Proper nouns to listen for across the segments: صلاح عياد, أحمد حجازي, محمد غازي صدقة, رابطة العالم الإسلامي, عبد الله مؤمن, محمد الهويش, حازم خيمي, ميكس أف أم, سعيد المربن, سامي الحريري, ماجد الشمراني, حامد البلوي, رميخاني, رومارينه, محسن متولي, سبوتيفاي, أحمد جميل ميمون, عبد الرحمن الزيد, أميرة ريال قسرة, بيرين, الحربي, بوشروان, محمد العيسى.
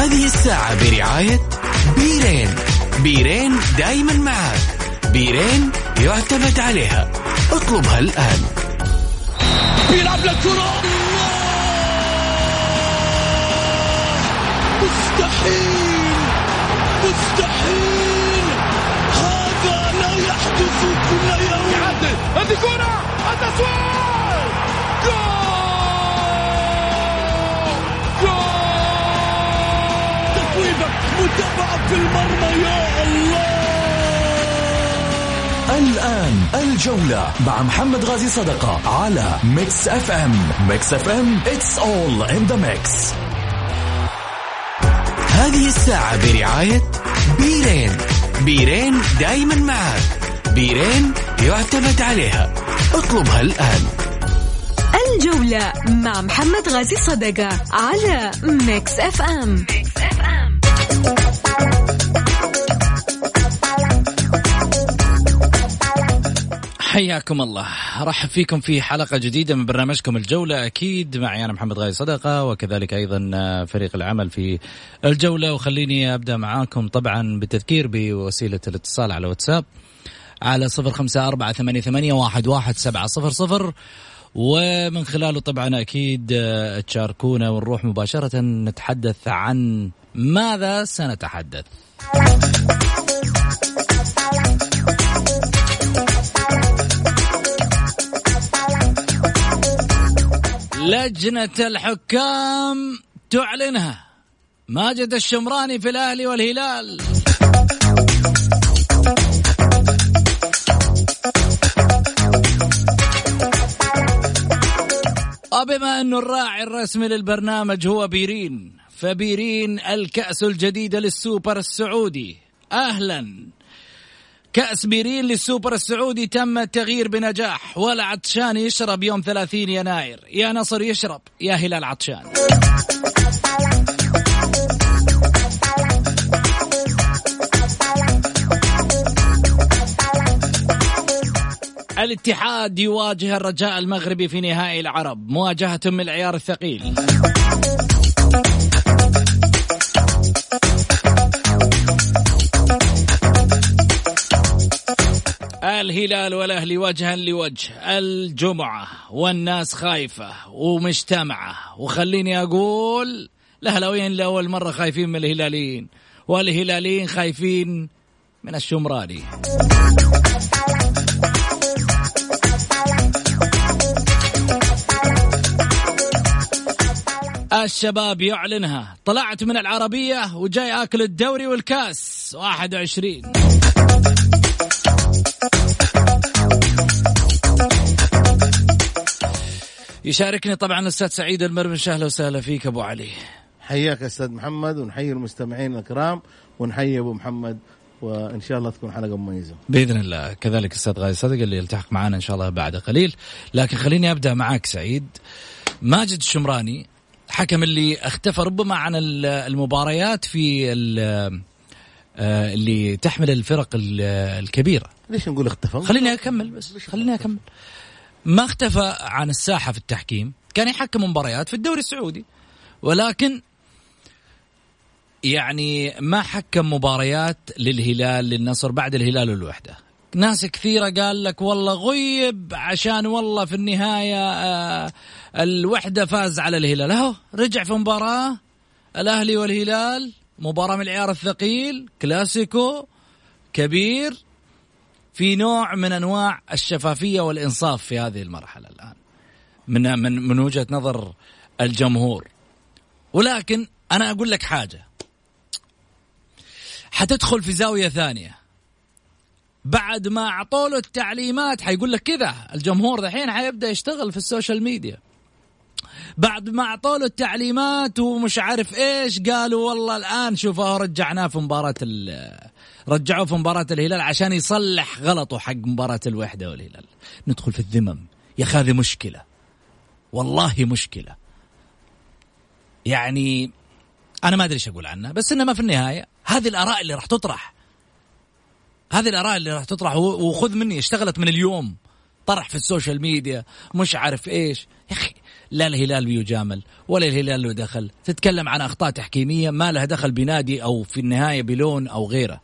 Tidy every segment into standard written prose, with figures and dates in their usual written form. هذه الساعة برعاية بيرين. بيرين دايما معك. بيرين يعتمد عليها، اطلبها الآن. بيلعب للكرة، مستحيل هذا لا يحدث كل يوم. يعدل هذه كرة، التصوير، جول، تسويبة متابعة في المرمى، يا الله. الآن الجولة مع محمد غازي صدقة على ميكس أف أم. ميكس أف أم It's all in the mix. هذه الساعة برعاية بيرين. بيرين دايما معك. بيرين يعتمد عليها، اطلبها الآن. الجولة مع محمد غازي صدقة على ميكس أف أم. حياكم الله، رحب فيكم في حلقة جديدة من برنامجكم الجولة. أكيد معي أنا محمد غازي صدقة وكذلك أيضا فريق العمل في الجولة. وخليني أبدأ معاكم طبعا بالتذكير بوسيلة الاتصال على واتساب على 0548811700، ومن خلاله طبعا أكيد تشاركونا ونروح مباشرة نتحدث عن ماذا سنتحدث. لجنة الحكام تعلنها، ماجد الشمراني في الأهلي والهلال. وبما أن الراعي الرسمي للبرنامج هو بيرين، فبيرين الكأس الجديدة للسوبر السعودي. أهلا، كأس بيرين للسوبر السعودي تم التغيير بنجاح، ولا عطشان يشرب يوم 30 يناير، يا نصر يشرب يا هلال عطشان. الاتحاد يواجه الرجاء المغربي في نهائي العرب، مواجهة من العيار الثقيل. الهلال والأهلي وجها لوجه الجمعة، والناس خايفة ومجتمعة. وخليني أقول الأهلاويين لأول مرة خايفين من الهلاليين، والهلاليين خايفين من الشمراني. الشباب يعلنها، طلعت من العربية وجاي أكل الدوري والكاس 21. يشاركني طبعا الأستاذ سعيد المربن. شهلا وسهلا فيك أبو علي. حياك أستاذ محمد، ونحيي المستمعين الكرام، ونحيي أبو محمد، وإن شاء الله تكون حلقة مميزة بإذن الله. كذلك الأستاذ غازي صدق اللي يلتحق معنا إن شاء الله بعد قليل. لكن خليني أبدأ معك سعيد. ماجد الشمراني حكم اللي اختفى ربما عن المباريات في اللي تحمل الفرق الكبيرة. ليش نقول اختفى؟ خليني أكمل. ما اختفى عن الساحة في التحكيم، كان يحكم مباريات في الدوري السعودي، ولكن يعني ما حكم مباريات للهلال للنصر بعد الهلال والوحدة. ناس كثيرة قال لك والله غيب عشان والله في النهاية الوحدة فاز على الهلال. اهو رجع في مباراة الأهلي والهلال، مباراة من العيار الثقيل، كلاسيكو كبير، في نوع من أنواع الشفافية والإنصاف في هذه المرحلة الآن من وجهة نظر الجمهور. ولكن أنا أقول لك حاجة، حتدخل في زاوية ثانية بعد ما أعطوله التعليمات. حيقول لك كذا الجمهور دحين، حيبدأ يشتغل في السوشيال ميديا. بعد ما أعطوله التعليمات ومش عارف إيش، قالوا والله الآن شوفه رجعناه في مباراة رجعوه في مباراة الهلال عشان يصلح غلطه حق مباراة الوحدة والهلال. ندخل في الذمم يا أخي، هذه مشكلة، والله مشكلة. يعني أنا ما أدري إيش أقول عنها، بس إنما في النهاية هذه الآراء اللي راح تطرح وخذ مني اشتغلت من اليوم طرح في السوشيال ميديا مش عارف إيش. يا أخي لا الهلال بيجامل ولا الهلال له دخل. تتكلم عن أخطاء تحكيمية ما لها دخل بنادي أو في النهاية بلون أو غيره،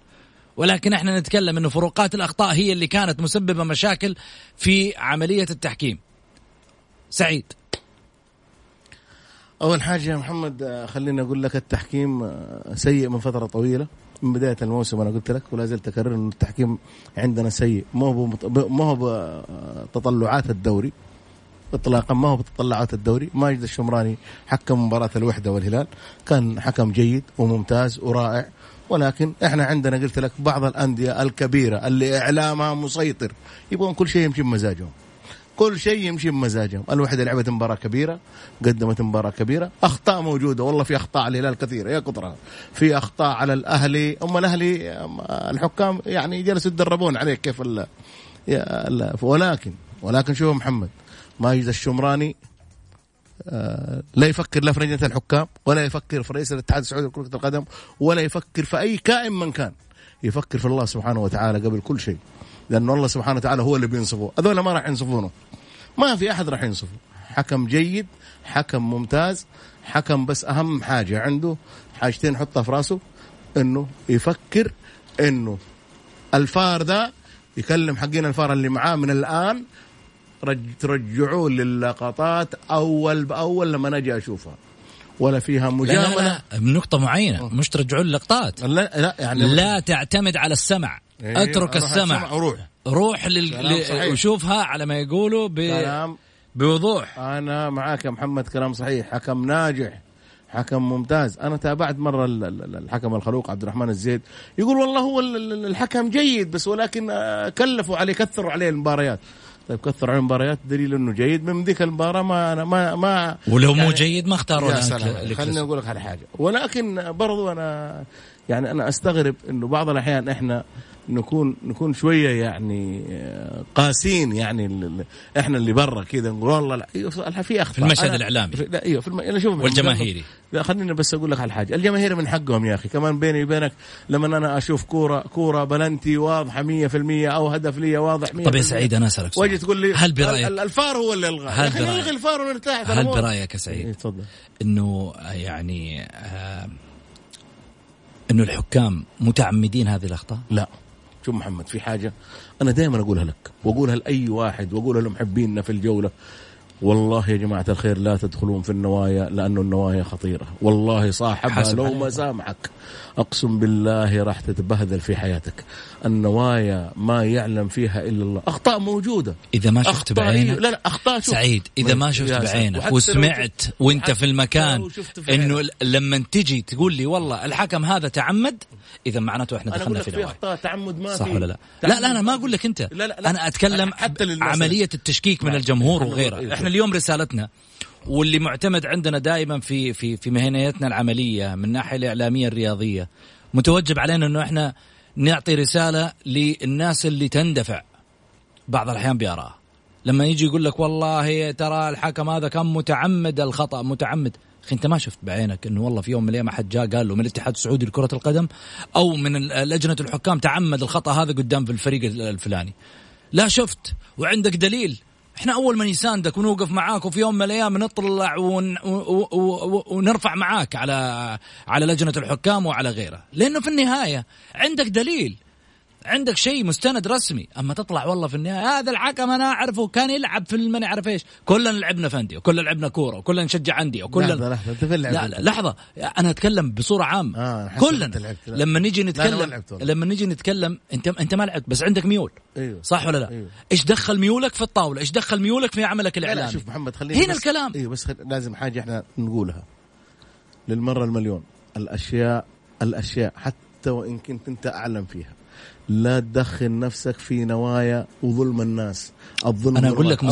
ولكن احنا نتكلم أنه فروقات الأخطاء هي اللي كانت مسببة مشاكل في عملية التحكيم. سعيد، أول حاجة يا محمد خليني أقول لك التحكيم سيء من فترة طويلة، من بداية الموسم أنا قلت لك ولا زلت أكرر أن التحكيم عندنا سيء، ما هو بتطلعات الدوري إطلاقا، ما هو بتطلعات الدوري. ماجد الشمراني حكم مباراة الوحدة والهلال، كان حكم جيد وممتاز ورائع، ولكن احنا عندنا قلت لك بعض الأندية الكبيرة اللي إعلامها مسيطر يبغون كل شيء يمشي بمزاجهم، كل شيء يمشي بمزاجهم. الوحدة لعبت مباراة كبيرة، قدمت مباراة كبيرة، أخطاء موجودة، والله في أخطاء على الهلال كثيرة يا كثرة، في أخطاء على الأهلي. أما الأهلي الحكام يعني جلسوا يتدربون عليه كيف ولكن شوفوا محمد، ماجد الشمراني لا يفكر لا في لجنة الحكام ولا يفكر في رئيس الاتحاد السعودي لكرة القدم ولا يفكر في أي كائن من كان، يفكر في الله سبحانه وتعالى قبل كل شيء، لأن الله سبحانه وتعالى هو اللي بينصفه. هذول ما راح ينصفونه، ما في أحد راح ينصفه. حكم جيد، حكم ممتاز، حكم بس أهم حاجة عنده حاجتين حطها في راسه، إنه يفكر إنه الفار ده يكلم حقين الفار اللي معاه من الآن ترجعوه للقطات أول بأول لما نجي أشوفها، ولا فيها مجاملة بنقطة معينة، مش ترجعوا اللقطات، لا يعني لا تعتمد على السمع، اترك السمع روح وشوفها على ما يقولوا بوضوح. أنا معاك يا محمد، كلام صحيح، حكم ناجح، حكم ممتاز. أنا تابعت مرة الحكم الخلوق عبد الرحمن الزيد يقول والله هو الحكم جيد بس ولكن كلفوا عليه، كثروا عليه المباريات. طيب كثر عن مباريات دليل انه جيد، من ذيك المباراه ما ولو يعني مو جيد ما اختاروا. خليني اقول لك على حاجه، ولكن برضو انا يعني انا استغرب انه بعض الاحيان احنا نكون شويه يعني قاسين، يعني احنا اللي برا كذا نقول والله لا في اخطاء في المشهد الاعلامي، لا ايوه انا شوف والجماهيري. لا خليني بس اقول لك على حاجه، الجماهير من حقهم يا اخي، كمان بيني وبينك لما انا اشوف كوره بلنتي واضحه 100% او هدف لي واضح 100%. طب يا سعيد انا اسالك، واجي تقول لي هل برايك الفار هو اللي الغى؟ خلينا نلغي الفار ونرتاح. هل برايك يا سعيد انه يعني انه الحكام متعمدين هذه الاخطاء؟ لا شو محمد، في حاجة أنا دائما أقولها لك وأقولها لأي واحد وأقولها لمحبيننا في الجولة، والله يا جماعة الخير لا تدخلون في النوايا، لأنه النوايا خطيرة، والله صاحبها لو ما سامحك أقسم بالله راح تتبهدل في حياتك. النوايا ما يعلم فيها إلا الله، أخطاء موجودة إذا ما شفت بعينك. لا أخطاء سعيد إذا ما شفت بعينك وسمعت وانت في المكان إنه لما تجي تقول لي والله الحكم هذا تعمد، إذا معناته إحنا دخلنا في نوايا. أخطاء تعمد ما صح ولا لا؟ لا أنا ما أقول لك أنت، أنا أتكلم حتى عملية التشكيك من الجمهور وغيره. إحنا اليوم رسالتنا واللي معتمد عندنا دائما في في في مهنيتنا العملية من الناحية الإعلامية الرياضية، متوجب علينا إنه إحنا نعطي رسالة للناس اللي تندفع بعض الأحيان بآراء. لما يجي يقول لك والله ترى الحكم هذا كان متعمد، الخطأ متعمد، أخي أنت ما شفت بعينك إنه والله في يوم من الأيام أحد جاء قال له من الاتحاد السعودي لكرة القدم أو من لجنة الحكام تعمد الخطأ هذا قدام في الفريق الفلاني؟ لا شفت وعندك دليل، احنا اول من يساندك ونوقف معاك وفي يوم من الايام نطلع ونرفع معاك على لجنة الحكام وعلى غيره، لانه في النهاية عندك دليل، عندك شيء مستند رسمي. اما تطلع والله في النهاية هذا الحكم انا اعرفه كان يلعب في ما نعرف ايش، كلنا لعبنا فندي وكلنا لعبنا كورة وكلنا نشجع أندية وكلنا لحظة انا اتكلم بصورة عامة. كلنا لما نجي نتكلم انت ما لعبت بس عندك ميول. أيوه. صح ولا لا؟ أيوه. إيش دخل ميولك في الطاولة؟ إيش دخل ميولك في عملك الإعلامي؟ شوف محمد خلينا هنا الكلام. أيوه بس لازم حاجة إحنا نقولها للمرة المليون، الأشياء حتى وإن كنت أنت أعلم فيها لا تدخل نفسك في نوايا وظلم الناس. الظلم أنا أقول لك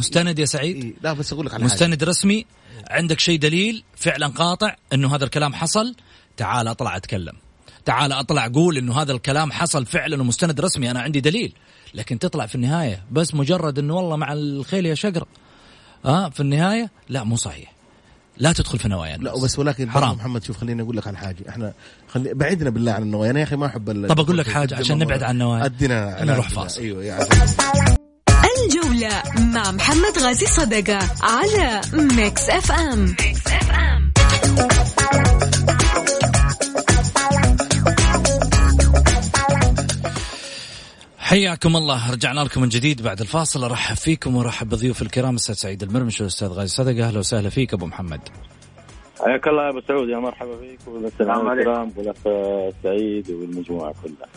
مستند يا سعيد. لا بس أقول لك على مستند رسمي، عندك شيء دليل فعلا قاطع إنه هذا الكلام حصل، تعال أطلع أتكلم، تعال أطلع أقول إنه هذا الكلام حصل فعلا ومستند رسمي أنا عندي دليل. لكن تطلع في النهاية بس مجرد إنه والله مع الخيل يا شقر في النهاية، لا مو صحيح، لا تدخل في نوايا. لا بس ولكن حرام محمد. شوف خليني أقول لك عن حاجة، إحنا بعيدنا بالله عن النوايا، أنا يا أخي ما أحب. طب أقول لك حاجة عشان نبعد عن النوايا، نروح فاصل. أيوة الجولة مع محمد غازي صدقة على ميكس أف أم. حياكم الله, رجعنا لكم من جديد بعد الفاصل. ارحب فيكم وارحب بضيوف الكرام الأستاذ سعيد المربن والأستاذ غازي صدقة. أهلا وسهلا فيك أبو محمد. حياك الله يا أبو سعود, يا مرحبا فيك وبالسلام الكرام والأخ سعيد والمجموعة كلها.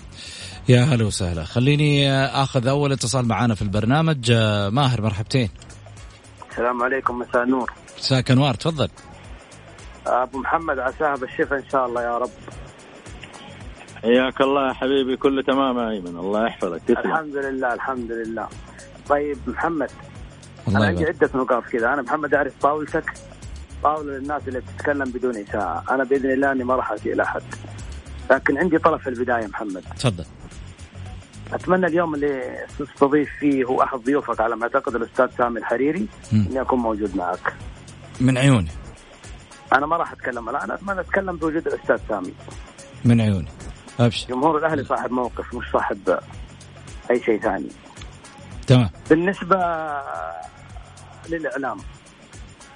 يا هلا وسهلا. خليني أخذ أول اتصال معانا في البرنامج. ماهر, مرحبتين. السلام عليكم, مساء النور. مساء النور, تفضل أبو محمد. عساها بالشفاء إن شاء الله يا رب. حياك الله يا حبيبي, كله تمام يا أيمن, الله يحفظك. تسلم. الحمد لله الحمد لله. طيب محمد, أنا عندي عدة نقاط كذا. أنا محمد أعرف طاولتك طاولة للناس اللي تتكلم بدون إساءة, أنا بإذن الله أني ما راح أجي إلى أحد, لكن عندي طلب في البداية محمد. تفضل. أتمنى اليوم اللي تستضيف فيه هو أحد ضيوفك على ما أعتقد الأستاذ سامي الحريري, إني أكون موجود معك. من عيوني. أنا ما راح أتكلم الآن, أتمنى أتكلم بوجود الأستاذ سامي. من عيوني. أبشر. جمهور الأهلي صاحب موقف, مش صاحب أي شيء ثاني. تمام. بالنسبة للإعلام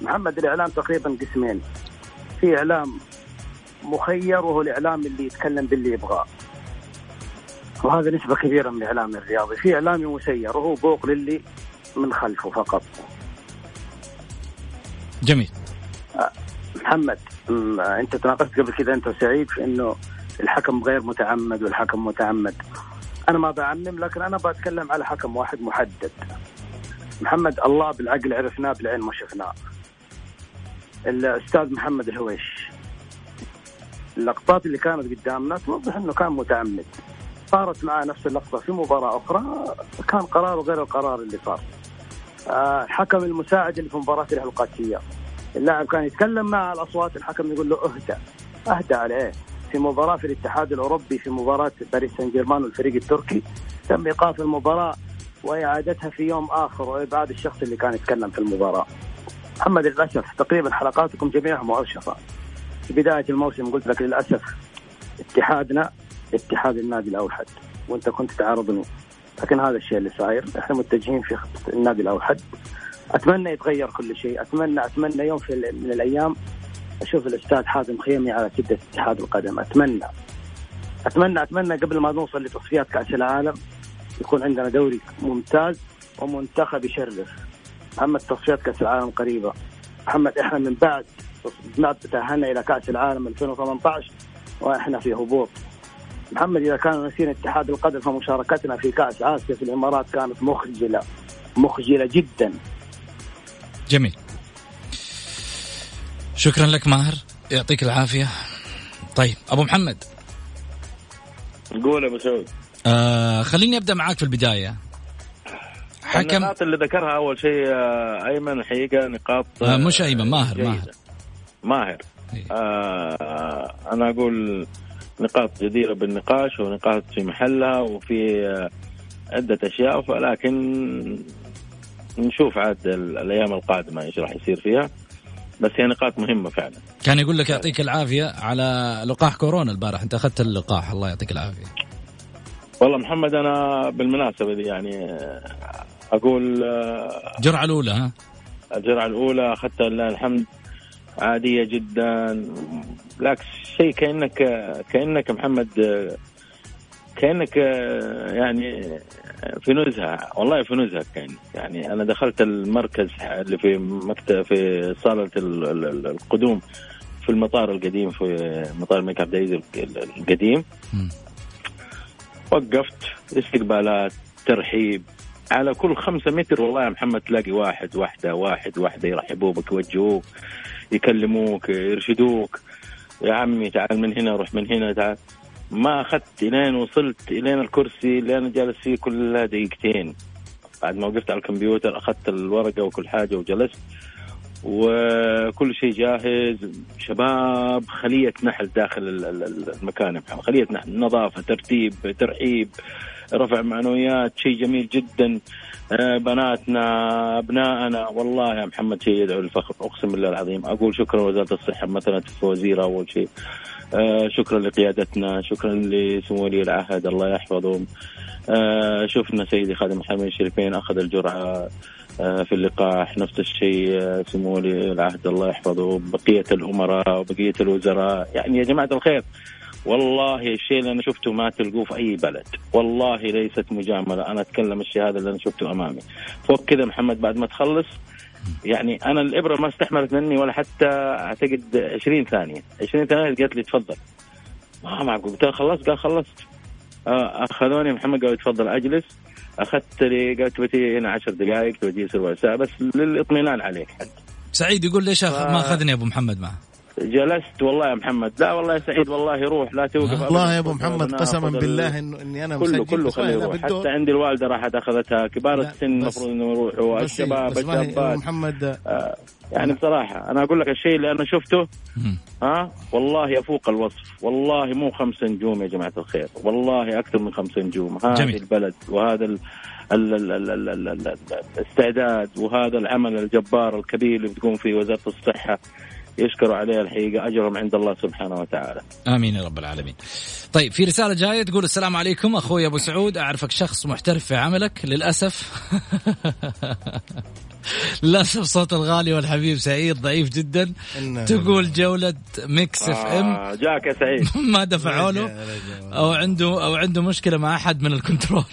محمد, الإعلام تقريبا قسمين, في إعلام مخير وهو الإعلام اللي يتكلم باللي يبغاه, وهذا نسبة كبيرة من الإعلام الرياضي. في إعلام مسير وهو بوق للي من خلفه فقط. جميل. محمد أنت تناقشت قبل كذا أنت وسعيد في أنه الحكم غير متعمد والحكم متعمد. أنا ما بعمم, لكن أنا بتكلم على حكم واحد محدد محمد. الله بالعقل عرفناه, بالعين ما شفناه. الأستاذ محمد الهويش, اللقطات اللي كانت قدامنا توضح أنه كان متعمد. صارت معه نفس اللقطة في مباراة أخرى, كان قراره غير القرار اللي صار. الحكم المساعد اللي في مباراة القادسية, اللاعب كان يتكلم مع الأصوات, الحكم يقول له أهدى عليه. في مباراة في الاتحاد الأوروبي, في مباراة باريس سان جيرمان والفريق التركي, تم إيقاف المباراة وإعادتها في يوم آخر وإبعاد الشخص اللي كان يتكلم في المباراة. محمد للأسف تقريبا حلقاتكم جميعها مؤشفة. في بداية الموسم قلت لك للأسف اتحادنا اتحاد النادي الأوحد, وانت كنت تعارضني, لكن هذا الشيء اللي صاير. احنا متجهين في خطة النادي الأوحد. أتمنى يتغير كل شيء. أتمنى يوم من الأيام أشوف الأستاذ حازم خيمي على سدة اتحاد القدم. أتمنى أتمنى أتمنى قبل ما نوصل لتصفيات كأس العالم يكون عندنا دوري ممتاز ومنتخب يشرف. محمد تصفيات كأس العالم قريبة محمد. احنا من بعد تأهلنا إلى كأس العالم 2018 وإحنا في هبوط محمد. إذا كانوا نسينا اتحاد القدم فمشاركتنا في كأس آسيا في الإمارات كانت مخجلة, مخجلة جدا. جميل, شكرا لك ماهر, يعطيك العافية. طيب أبو محمد, قول أبو سعود. خليني أبدأ معاك في البداية. حكم النقاط اللي ذكرها أول شيء أيمن, حقيقة نقاط مش أيمن, ماهر. أنا أقول نقاط جديرة بالنقاش ونقاط في محلها وفي عدة أشياء, ولكن نشوف عاد الأيام القادمة إيش راح يصير فيها, بس هي نقاط مهمة فعلا. كان يقول لك يعطيك العافية على لقاح كورونا البارح, أنت أخذت اللقاح, الله يعطيك العافية. والله محمد أنا بالمناسبة دي يعني أقول الجرعة الأولى, الجرعة الأولى أخذتها لله الحمد, عادية جدا, بالعكس شيء كأنك محمد, كأنك يعني في نزهة, والله في نزهة. كأن يعني أنا دخلت المركز اللي في مكتب في صالة القدوم في المطار القديم, في مطار الملك عبد العزيز القديم, وقفت استقبالات ترحيب على كل 5 متر. والله يا محمد تلاقي واحد واحدة يرحبوا بك, يوجهوك, يكلموك, يرشدوك, يا عمي تعال من هنا, روح من هنا, تعال. ما أخذت إلين وصلت إلين الكرسي اللي أنا جالس فيه كلها دقيقتين. بعد ما وقفت على الكمبيوتر أخذت الورقة وكل حاجة وجلست, وكل شيء جاهز. شباب خلية نحل داخل المكان, خلية نحل, نظافة, ترتيب, ترحيب, رفع معنويات, شيء جميل جدا. بناتنا, أبنائنا, والله يا محمد شيء يدعو للفخر, أقسم بالله العظيم. أقول شكرا لوزارة الصحة مثلا في وزيرة أول شيء, شكرا لقيادتنا, شكرا لسمو ولي العهد الله يحفظهم, شفنا سيدي خادم الحرمين الشريفين أخذ الجرعة في اللقاح، نفس الشيء سمو ولي العهد الله يحفظه، بقية الأمراء وبقية الوزراء. يعني يا جماعة الخير والله الشيء اللي أنا شفته ما تلقوه في أي بلد، والله ليست مجاملة، أنا أتكلم الشيء هذا اللي أنا شفته أمامي. فوق كذا محمد بعد ما تخلص يعني أنا الإبرة ما استحملت مني ولا حتى أعتقد 20 ثانية قالت لي تفضل، ما معقول، قلت خلصت، قال خلصت، أخذوني محمد قال تفضل أجلس، أخذت لي قالت بدي هنا 10 دقائق بدي ربع ساعة بس للإطمئنان عليك. حد سعيد يقول ليش ما أخذني أبو محمد معه؟ جلست والله يا محمد، لا والله يا سعيد والله روح لا توقف والله يا ابو محمد، قسما بالله اني انا كله خليه، حتى عندي الوالده راحت اخذتها، كبار السن المفروض انه يروحوا، الشباب الشابات. يعني بصراحه انا اقول لك الشيء اللي انا شفته والله يفوق الوصف، والله مو 5 نجوم يا جماعه الخير، والله اكثر من 5 نجوم. هذا البلد وهذا الاستعداد وهذا العمل الجبار الكبير اللي بتقوم فيه وزاره الصحه يشكروا عليها الحقيقة، أجرهم عند الله سبحانه وتعالى، آمين يا رب العالمين. طيب في رسالة جاية تقول السلام عليكم أخوي أبو سعود، أعرفك شخص محترف في عملك، للأسف للأسف صوت الغالي والحبيب سعيد ضعيف جدا. تقول جولة ميكس أف أم جاك يا سعيد ما دفعوا له أو عنده مشكلة مع أحد من الكنترول.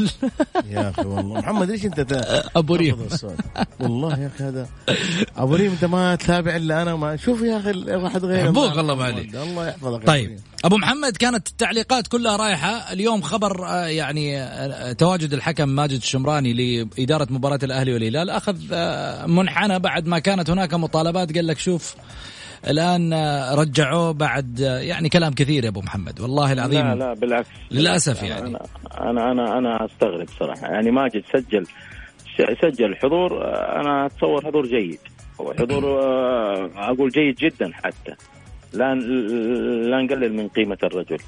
يا أخي والله محمد ليش أنت أبو ريم والله يا أخي هذا أبو ريم أنت ما تتابع إلا أنا، ما شوف يا أخي واحد غير أبوك الله عليك الله يحفظك. طيب أبو محمد كانت التعليقات كلها رايحة اليوم خبر يعني تواجد الحكم ماجد الشمراني لإدارة مباراة الأهلي والهلال أخذ منحنى بعد ما كانت هناك مطالبات، قال لك شوف الآن رجعوه بعد يعني كلام كثير يا أبو محمد والله العظيم. لا بالعكس للأسف يعني أنا أستغرب صراحة، يعني ماجد سجل حضور، أنا أتصور حضور جيد، حضور أقول جيد جدا، حتى لا نقلل من قيمة الرجل،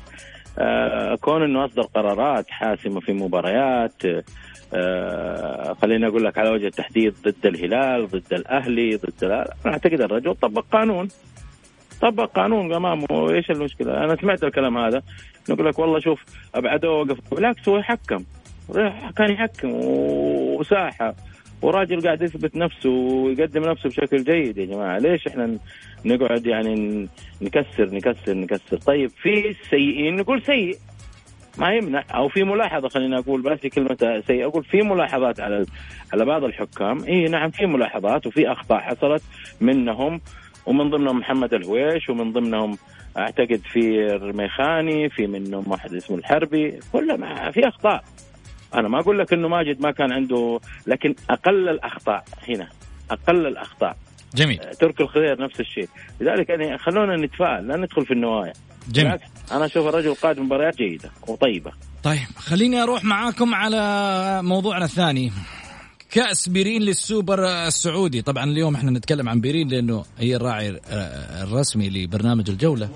كون أنه أصدر قرارات حاسمة في مباريات خلينا أقول لك على وجه التحديد ضد الهلال ضد الأهلي ضد الهلال. أنا أعتقد الرجل طبق قانون أمامه، إيش المشكلة؟ أنا سمعت الكلام هذا نقول لك والله شوف أبعده وقف، بالعكس هو يحكم، كان يحكم وساحة وراجل قاعد يثبت نفسه ويقدم نفسه بشكل جيد. يا جماعة ليش إحنا نقعد يعني نكسر؟ طيب في سيئين نقول سيء ما يمنع، أو في ملاحظة خلينا أقول بس كلمة سيء، أقول في ملاحظات على بعض الحكام، إيه نعم في ملاحظات وفي أخطاء حصلت منهم، ومن ضمنهم محمد الهويش، ومن ضمنهم أعتقد في رميخاني، في منهم واحد اسمه الحربي، كلها في أخطاء. أنا ما أقول لك إنه ماجد ما كان عنده، لكن أقل الأخطاء هنا، أقل الأخطاء. جميل. ترك الخير نفس الشيء، لذلك يعني خلونا نتفائل لا ندخل في النوايا. جميل. أنا أشوف الرجل قائد مباريات جيدة وطيبة. طيب خليني أروح معاكم على موضوعنا الثاني، كأس بيرين للسوبر السعودي. طبعا اليوم إحنا نتكلم عن بيرين لأنه هي الراعي الرسمي لبرنامج الجولة،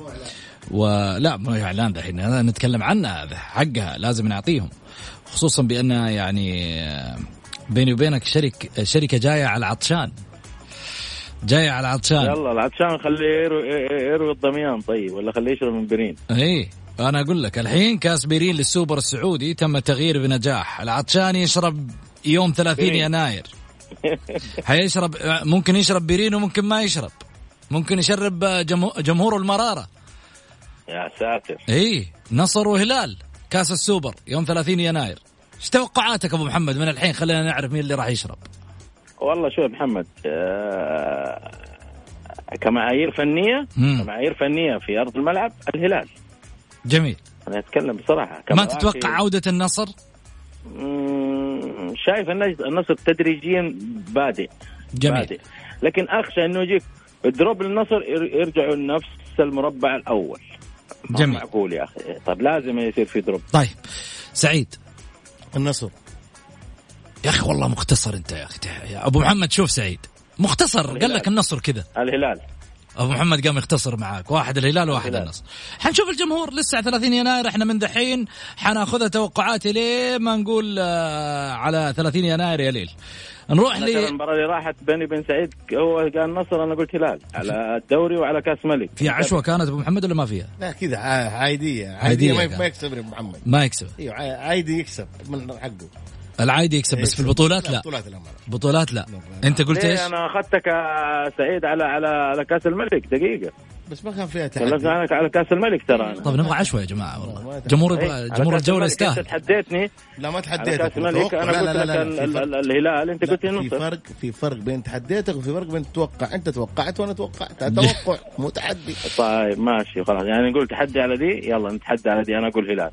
ولا مو إعلان دحين نتكلم عنها، هذا حقها لازم نعطيهم، خصوصا بأن يعني بيني وبينك شركة جاية على عطشان يلا العطشان خليه يروي الضميان، طيب ولا خليه يشرب من بيرين. اي أنا أقول لك الحين كأس بيرين للسوبر السعودي تم تغيير بنجاح، العطشان يشرب يوم 30 بيرين. يناير حيشرب، ممكن يشرب بيرين وممكن ما يشرب، ممكن يشرب جمهور المرارة. يا ساتر. اي نصر وهلال كأس السوبر يوم 30 يناير. ايش توقعاتك ابو محمد من الحين؟ خلينا نعرف مين اللي راح يشرب. والله شو يا محمد، كمعايير فنية في أرض الملعب الهلال. جميل. أنا أتكلم بصراحة. ما تتوقع عودة النصر؟ شايف النصر تدريجيا بادئ، لكن أخشى أنه يجيك دروب للنصر يرجعوا لنفس المربع الأول. جميل. معقول يا أخي، طب لازم يصير في دروب. طيب سعيد النصر يا أخي والله مختصر أنت يا أخي يا أبو محمد. شوف سعيد مختصر، قال لك النصر كذا. الهلال أبو محمد قام يختصر معاك، واحد الهلال وواحد النصر. حنشوف الجمهور لسه 30 يناير احنا من دحين حناخذها توقعاتي ليه ما نقول على 30 يناير يا ليل. نروح لي المباراة اللي راحت بيني وبين سعيد، هو قال النصر أنا قلت هلال على الدوري وعلى كأس ملك. في عشوة كانت أبو محمد ولا ما فيها؟ لا كذا عادية ما يكسب أبو محمد، ما يكسب. أيوة عادي يكسب من حقه، العادي يكسب بس في البطولات لا، بطولات لا. أنت قلت إيش؟ أنا أخذتك سعيد على على على كأس الملك دقيقة بس ما كان فيها تحدي. والله على كأس الملك ترى أنا. طب نبغى عشوة يا جماعة والله. جمهور الجولة استاهل. تحديتني؟ لا ما تحديتك. كأس الملك أنا قلت لك الهلال أنت قلت النصر. في فرق بين تحديتك وفي فرق بين تتوقع. أنت توقعت وأنا توقعت. توقع متحدي. طيب ماشي خلاص، يعني نقول تحدي على دي، يلا نتحدى على دي. أنا أقول هلال.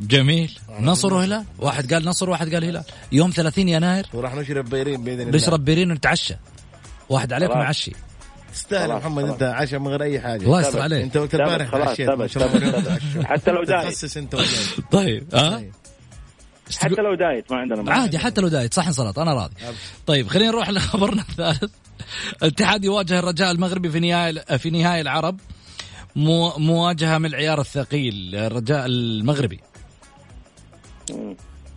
جميل. نصر وهلال، واحد قال نصر وواحد قال هلال. يوم 30 يناير وراح نشرب بيرين بإذن الله. نشرب بيرين ونتعشى. واحد عليكم عشي. استاهل محمد انت عشان من غير اي حاجه. الله يستر عليك انت وقت البارح عشيت حتى لو دايت انت طيب حتى لو دايت ما عندنا عادي، حتى لو دايت صحن سلطه انا راضي. طيب خلينا نروح لخبرنا الثالث. الاتحاد يواجه الرجاء المغربي في نهائي العرب، مواجهه من العيار الثقيل الرجاء المغربي.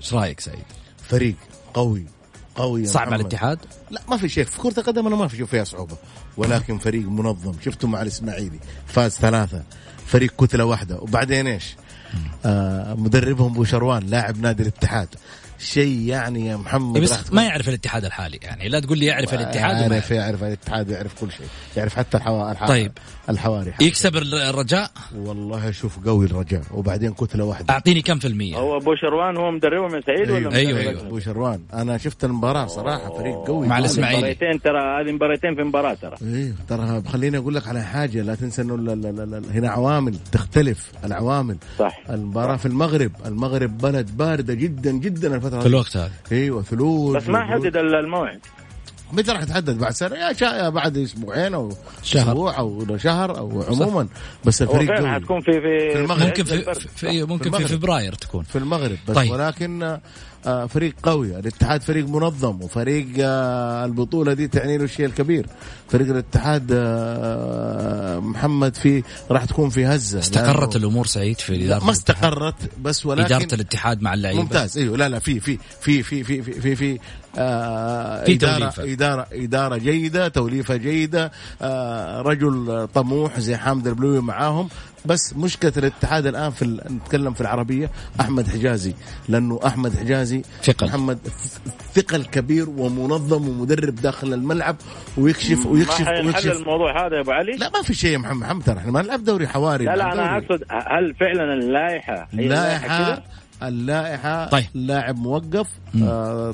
ايش رايك سعيد؟ فريق قوي صعب على الاتحاد؟ لا ما في شيء في كرة القدم، انا ما في شيء فيها صعوبة، ولكن فريق منظم شفته مع الاسماعيلي فاز 3، فريق كتلة واحدة. وبعدين ايش مدربهم بوشروان لاعب نادي الاتحاد، شيء يعني يا محمد بس ما يعرف الاتحاد الحالي، يعني لا تقول لي يعرف الاتحاد، يعرف الاتحاد، يعرف كل شيء، يعرف حتى الحواري. طيب الحواري يكسب الرجاء والله شوف قوي الرجاء، وبعدين كتلة واحدة. اعطيني كم في المية هو بوشروان هو مدربه من سعيد؟ أيوه ولا أيوه بوشروان. انا شفت المباراة صراحة فريق قوي مع الاسماعيلي، مباراتين ترى، هذه مباراتين في مباراة ترى. ايوه ترى خليني اقول لك على حاجة، لا تنسى انه هنا عوامل تختلف العوامل. صح المباراة في المغرب، المغرب بلد باردة جدا جدا في الوقت هذا. ايوه ثلوج بس ما حدد الموعد، متى راح يتحدد؟ بعد سنه يا بعد اسبوعين او اسبوع او شهر او عموما. بس الفريق حتكون في ممكن في فبراير تكون في المغرب بس. طيب. ولكن فريق قوي الاتحاد، فريق منظم، وفريق البطوله دي تعني له الشيء الكبير. فريق الاتحاد محمد في راح تكون في هزه، استقرت الامور سعيد في الاداره، ما استقرت بس ولكن اداره الاتحاد مع اللعيبه ممتاز. ايوه لا في في في في في في, في, في إدارة جيدة، توليفة جيدة، رجل طموح زي حامد البلوي معاهم. بس مشكلة الاتحاد الآن نتكلم في العربية أحمد حجازي، لأنه أحمد حجازي محمد ثقل كبير ومنظم ومدرب داخل الملعب ويكشف ويكشف ويكشف الموضوع هذا يا أبو علي. لا ما في شيء يا محمد ترى احنا ما نلعب دوري حواري. لا أنا أقصد هل فعلا اللائحة طيب. لاعب موقف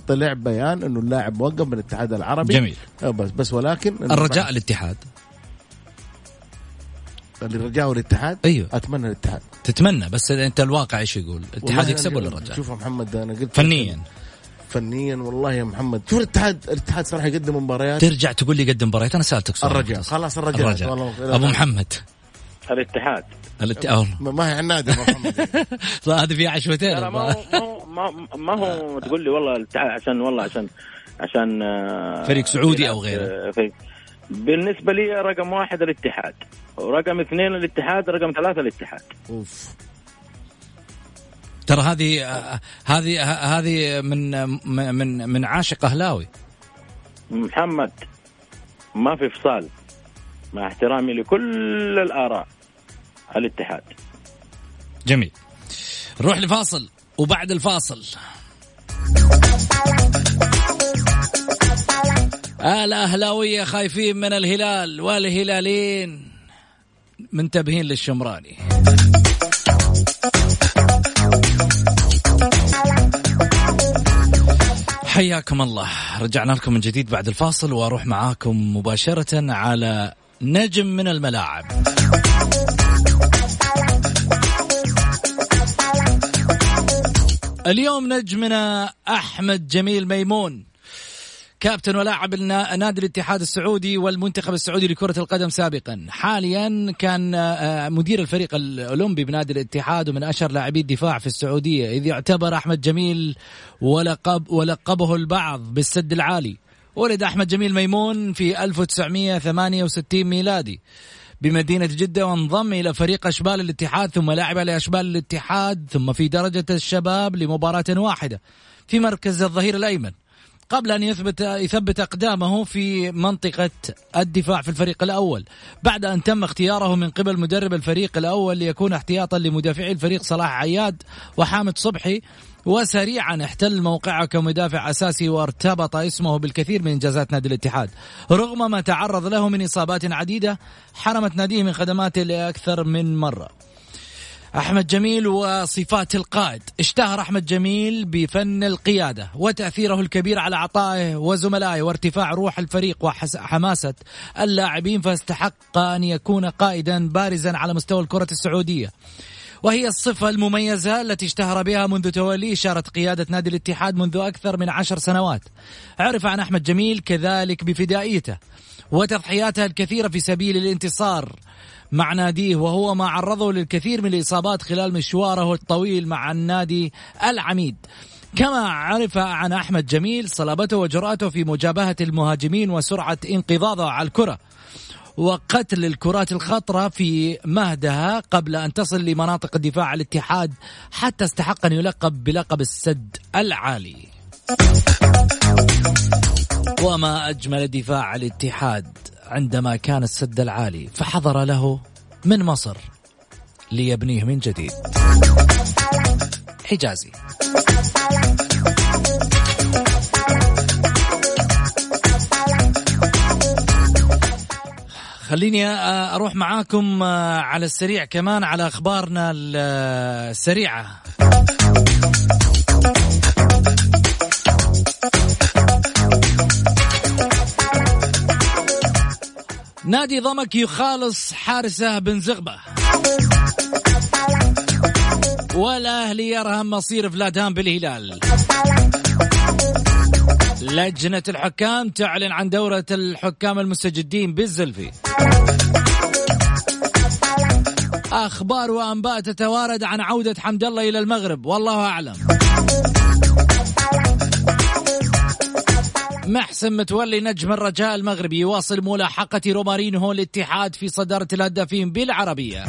طلع بيان انه اللاعب موقف من الاتحاد العربي. جميل. بس ولكن الرجاء الاتحاد، الرجاء والاتحاد. أيوه. اتمنى الاتحاد. تتمنى بس انت الواقع ايش يقول؟ الاتحاد يكسب ولا الرجاء؟ شوف محمد انا قلت فنيا والله يا محمد شوف الاتحاد صراحه يقدم مباريات. ترجع تقول لي قدم مباريات انا سالتك. الرجاء خلاص الرجاء والله ابو محمد. الاتحاد ما هي عنادة محمد صراحة في عشوتين. ما هو تقول لي والله عشان والله عشان فريق سعودي أو غيره. بالنسبة لي رقم 1 الاتحاد، ورقم 2 الاتحاد، رقم 3 الاتحاد. أوف ترى هذه من من عاشق أهلاوي محمد. ما في فصال مع احترامي لكل الآراء الاتحاد. جميل نروح لفاصل وبعد الفاصل الأهلاوية خايفين من الهلال والهلالين منتبهين للشمراني. حياكم الله، رجعنا لكم من جديد بعد الفاصل واروح معاكم مباشرة على نجم من الملاعب. اليوم نجمنا أحمد جميل ميمون، كابتن ولاعب نادي الاتحاد السعودي والمنتخب السعودي لكرة القدم سابقا، حاليا كان مدير الفريق الأولمبي بنادي الاتحاد، ومن أشهر لاعبي الدفاع في السعودية، إذ يعتبر أحمد جميل ولقبه البعض بالسد العالي ولد أحمد جميل ميمون في 1968 ميلادي بمدينة جدة، وانضم إلى فريق أشبال الاتحاد، ثم لاعب على أشبال الاتحاد، ثم في درجة الشباب لمباراة واحدة في مركز الظهير الأيمن، قبل أن يثبت أقدامه في منطقة الدفاع في الفريق الأول، بعد أن تم اختياره من قبل مدرب الفريق الأول ليكون احتياطا لمدافعي الفريق صلاح عياد وحامد صبحي، وسريعا احتل موقعه كمدافع أساسي وارتبط اسمه بالكثير من إنجازات نادي الاتحاد، رغم ما تعرض له من إصابات عديدة حرمت ناديه من خدماته لأكثر من مرة. أحمد جميل وصفات القائد. اشتهر أحمد جميل بفن القيادة وتأثيره الكبير على عطائه وزملائه وارتفاع روح الفريق وحماسة اللاعبين، فاستحق أن يكون قائدا بارزا على مستوى الكرة السعودية، وهي الصفة المميزة التي اشتهر بها منذ تولي إشارة قيادة نادي الاتحاد منذ أكثر من 10 سنوات. عرف عن أحمد جميل كذلك بفدائيته وتضحياته الكثيرة في سبيل الانتصار مع ناديه، وهو ما عرضه للكثير من الإصابات خلال مشواره الطويل مع النادي العميد. كما عرف عن أحمد جميل صلابته وجرأته في مجابهة المهاجمين وسرعة انقضاضه على الكرة وقتل الكرات الخطرة في مهدها قبل أن تصل لمناطق دفاع الاتحاد، حتى استحق أن يلقب بلقب السد العالي. وما أجمل دفاع الاتحاد عندما كان السد العالي، فحضر له من مصر ليبنيه من جديد حجازي. خليني أروح معاكم على السريع كمان على أخبارنا السريعة. نادي ضمك يخالص حارسه بن زغبة، والأهلي يرهم مصير فلادام بالهلال. لجنة الحكام تعلن عن دورة الحكام المستجدين بالزلفي. أخبار وأنباء تتوارد عن عودة حمد الله إلى المغرب، والله أعلم. محسن متولي نجم الرجاء المغربي يواصل ملاحقة رومارينه الاتحاد في صدارة الهدافين بالعربية.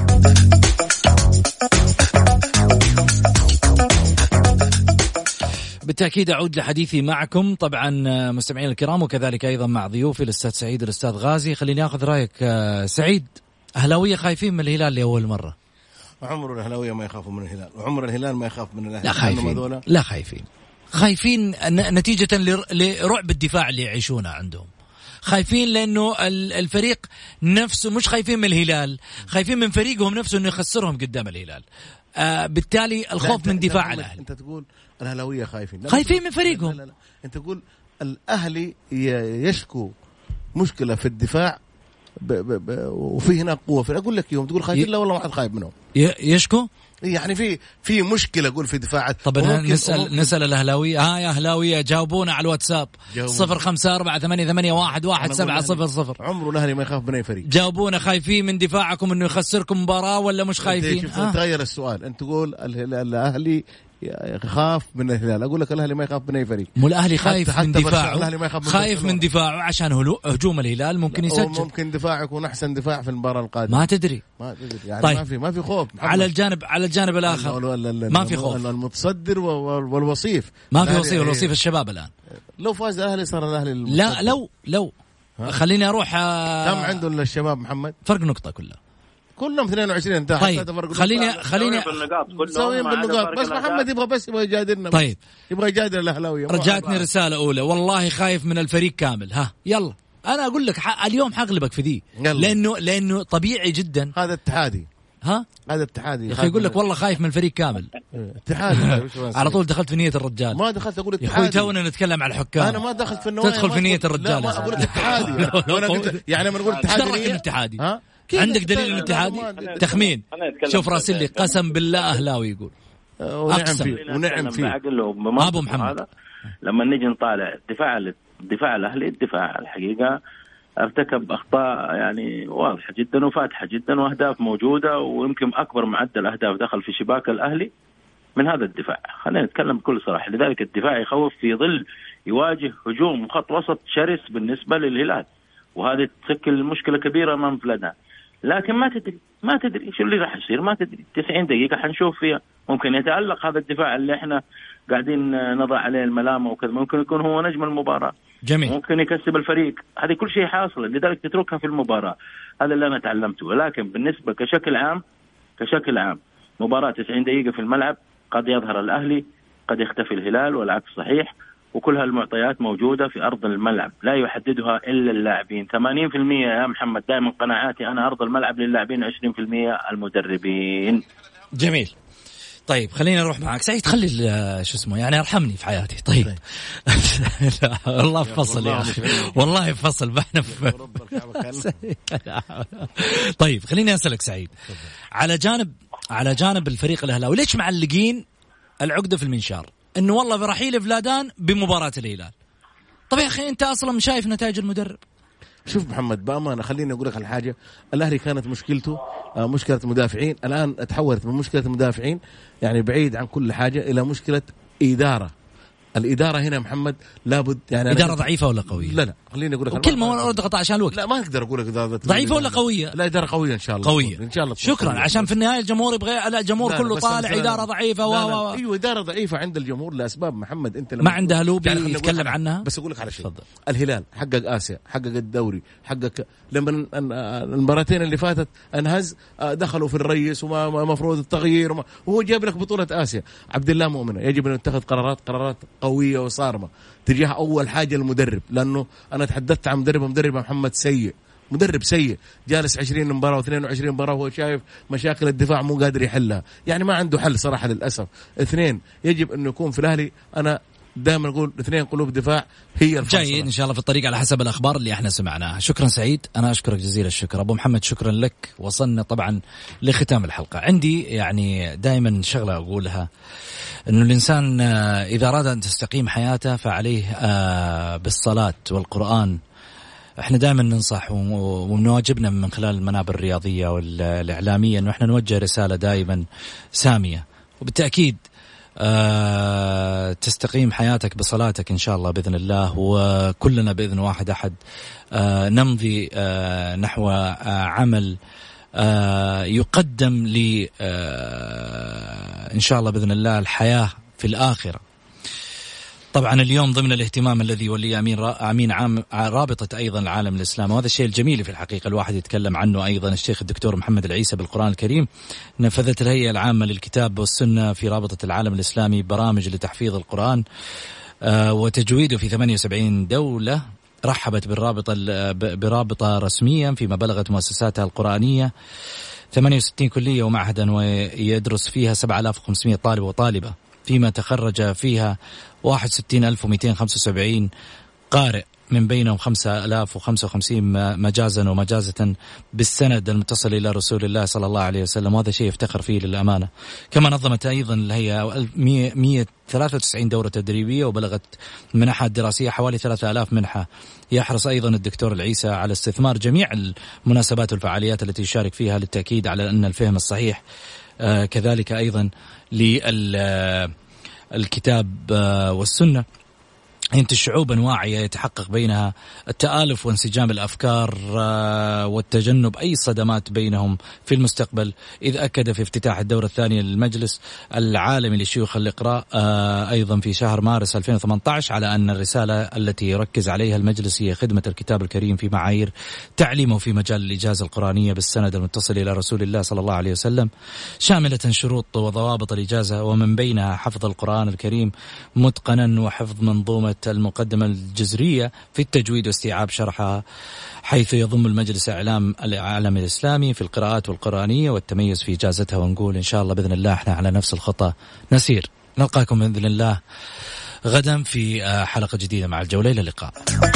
بالتأكيد أعود لحديثي معكم طبعا مستمعين الكرام، وكذلك أيضا مع ضيوفي الأستاذ سعيد والأستاذ غازي. خليني أخذ رأيك سعيد، أهلاوية خايفين من الهلال لأول مرة؟ عمر الأهلاوية ما يخافوا من الهلال، وعمر الهلال ما يخاف من الأهلي. لا خايفين نتيجة لرعب الدفاع اللي يعيشونه عندهم، خايفين لأنه الفريق نفسه، مش خايفين من الهلال، خايفين من فريقهم نفسه أنه يخسرهم قدام الهلال. بالتالي الخوف من دفاع الأهلي. أنت تقول الأهلاوية خايفين من فريقهم. لا. أنت تقول الأهلي يشكو مشكلة في الدفاع وفي هناك قوة في، أقول لك يوم تقول خايفين، لا والله ما حد خايف منهم يشكو، يعني في مشكلة أقول في دفاعات. طب نسأل الأهلاوية، يا أهلاوية جاوبونا على الواتساب 0548811700. عمره الأهلي ما يخاف من أي فريق. جاوبونا، خايفين من دفاعكم إنه يخسركم مباراة ولا مش خايفين؟ تغير السؤال، أنت تقول الأهلي خاف من الهلال، أقول لك الأهلي ما يخاف من أي فريق. مو الأهلي خايف من دفاعه، خايف من دفاعه عشان هجوم الهلال ممكن يسجل، وممكن دفاعك ونحسن دفاع في المباراة القادمة. ما تدري يعني. طيب. ما في خوف على الجانب الآخر. ما في خوف المتصدر والوصيف، ما في وصيف. الوصيف الشباب الآن لو فاز الأهلي صار الأهلي المتصدر. لا لو خليني أروح كم عنده الشباب محمد؟ فرق نقطة كلهم 22 انتهى. طيب خليني سوين بالنقاط، بس محمد يبغى يجادلنا. طيب يبغى يجادل الأهلاوية. رجعتني رسالة أولى، والله خايف من الفريق كامل. يلا أنا أقول لك اليوم حغلبك في ذي، لأنه طبيعي جدا. هذا التحادي، هذا التحادي يقول لك والله خايف من الفريق كامل. التحادي على طول دخلت في نية الرجال. ما دخلت أقول التحادي يا أخوي، تونا نتكلم على الحكام. أنا ما دخلت في النوايا، تدخل في نية الرجال. لا أقول التحادي، يعني ما نقول التحادي. عندك دليل الاتحادي؟ تخمين. شوف راسلي، قسم بالله أهلاوي يقول ونعم فيه أبو محمد. لما نجي نطالع دفاع الأهلي، الدفاع الحقيقة ارتكب أخطاء يعني واضحة جدا وفاتحة جدا، وأهداف موجودة، ويمكن أكبر معدل أهداف دخل في شباك الأهلي من هذا الدفاع. خلينا نتكلم بكل صراحة، لذلك الدفاع يخوف في ظل يواجه هجوم خط وسط شرس بالنسبة للهلال، وهذه تشكل مشكلة كبيرة من فلدها. لكن ما تدري شو اللي راح يصير، ما تدري 90 دقيقة حنشوف فيها، ممكن يتألق هذا الدفاع اللي احنا قاعدين نضع عليه الملامة وكذا، ممكن يكون هو نجم المباراة. جميل. ممكن يكسب الفريق، هذه كل شيء حاصل، لذلك تتركها في المباراة. هذا اللي أنا تعلمته. ولكن بالنسبة كشكل عام مباراة 90 دقيقة في الملعب، قد يظهر الأهلي، قد يختفي الهلال، والعكس صحيح، وكل هالمعطيات موجودة في أرض الملعب لا يحددها إلا اللاعبين. 80% يا محمد دائما قناعاتي أنا، أرض الملعب للاعبين، 20% المدربين. جميل. طيب خلينا نروح معك سعيد، خلي شو اسمه يعني ارحمني في حياتي. طيب والله فصل يا اخي، والله فصل بحنا في طيب خليني اسالك سعيد، على جانب الفريق الاهلاوي، ليش معلقين العقده في المنشار انه والله رحيل فلادان بمباراه الهلال؟ طب يا اخي انت اصلا شايف نتائج المدرب. شوف محمد بأمانة، خليني أقول لك الحاجة، الأهلي كانت مشكلته مشكلة مدافعين، الآن تحولت من مشكلة مدافعين يعني بعيد عن كل حاجة إلى مشكلة إدارة. الإدارة هنا محمد لابد يعني إدارة ضعيفة ولا قوية؟ لا خليني أقول لك كلمة وأنا أرد أقطع عشان الوقت. لا ما أقدر أقول لك إدارة ضعيفة ولا قوية. لا إدارة قوية إن شاء الله. قوية إن شاء الله. شكرا قوية. عشان في النهاية الجمهور يبغى، لا الجمهور كله طالع إدارة ضعيفة و أيوة إدارة ضعيفة عند الجمهور لأسباب محمد أنت ما عندها لوبي يتكلم عنها. بس أقول لك على شيء، الهلال حقق آسيا، حقق الدوري، حقق لما المباراتين اللي فاتت انهز دخلوا في الرئيس وما مفروض التغيير، وهو جاب لك بطولة آسيا. عبد الله مؤمن يجب أن يتخذ قرارات قوية وصارمة تجاه أول حاجة المدرب، لأنه أنا تحدثت عن مدرب محمد سيء، مدرب سيء جالس 20 مباراة و22 مباراة وهو شايف مشاكل الدفاع مو قادر يحلها، يعني ما عنده حل صراحة للأسف. اثنين، يجب أن يكون في الأهلي، أنا دائما أقول 2 قلوب دفاع هي الفاصلة. جاي إن شاء الله في الطريق على حسب الأخبار اللي احنا سمعناها. شكرا سعيد، أنا أشكرك جزيل الشكر. أبو محمد شكرا لك. وصلنا طبعا لختام الحلقة. عندي يعني دائما شغلة أقولها، أنه الإنسان إذا أراد أن تستقيم حياته فعليه بالصلاة والقرآن. احنا دائما ننصح ومن واجبنا من خلال المنابر الرياضية والإعلامية أنه احنا نوجه رسالة دائما سامية، وبالتأكيد تستقيم حياتك بصلاتك إن شاء الله بإذن الله، وكلنا بإذن واحد أحد نمضي نحو عمل يقدم لي إن شاء الله بإذن الله الحياة في الآخرة. طبعا اليوم ضمن الاهتمام الذي ولي أمين عام رابطة أيضا العالم الإسلامي، وهذا الشيء الجميل في الحقيقة الواحد يتكلم عنه أيضا، الشيخ الدكتور محمد العيسى بالقرآن الكريم. نفذت الهيئة العامة للكتاب والسنة في رابطة العالم الإسلامي برامج لتحفيظ القرآن وتجويده في 78 دولة. رحبت برابطة رسميا فيما بلغت مؤسساتها القرآنية 68 كلية ومعهدا، ويدرس فيها 7500 طالب وطالبة، فيما تخرج فيها 61275 قارئ، من بينهم 5055 مجازا ومجازة بالسند المتصل إلى رسول الله صلى الله عليه وسلم، وهذا شيء يفتخر فيه للأمانة. كما نظمت أيضا الهيئة 193 دورة تدريبية وبلغت منحة دراسية حوالي 3000 منحة. يحرص أيضا الدكتور العيسى على استثمار جميع المناسبات والفعاليات التي يشارك فيها للتأكيد على أن الفهم الصحيح كذلك أيضا للكتاب والسنة ينتج شعوبا واعية يتحقق بينها التآلف وانسجام الأفكار والتجنب أي صدمات بينهم في المستقبل، إذ أكد في افتتاح الدورة الثانية للمجلس العالمي لشيوخ القراء أيضا في شهر مارس 2018 على أن الرسالة التي يركز عليها المجلس هي خدمة الكتاب الكريم في معايير تعليمه في مجال الإجازة القرآنية بالسند المتصل إلى رسول الله صلى الله عليه وسلم، شاملة شروط وضوابط الإجازة ومن بينها حفظ القرآن الكريم متقنا وحفظ منظومة المقدمة الجذرية في التجويد واستيعاب شرحها، حيث يضم المجلس العالمي الإسلامي في القراءات والقرآنية والتميز في إجازتها. ونقول إن شاء الله بإذن الله إحنا على نفس الخطى نسير. نلقاكم بإذن الله غدا في حلقة جديدة مع الجولة. إلى اللقاء.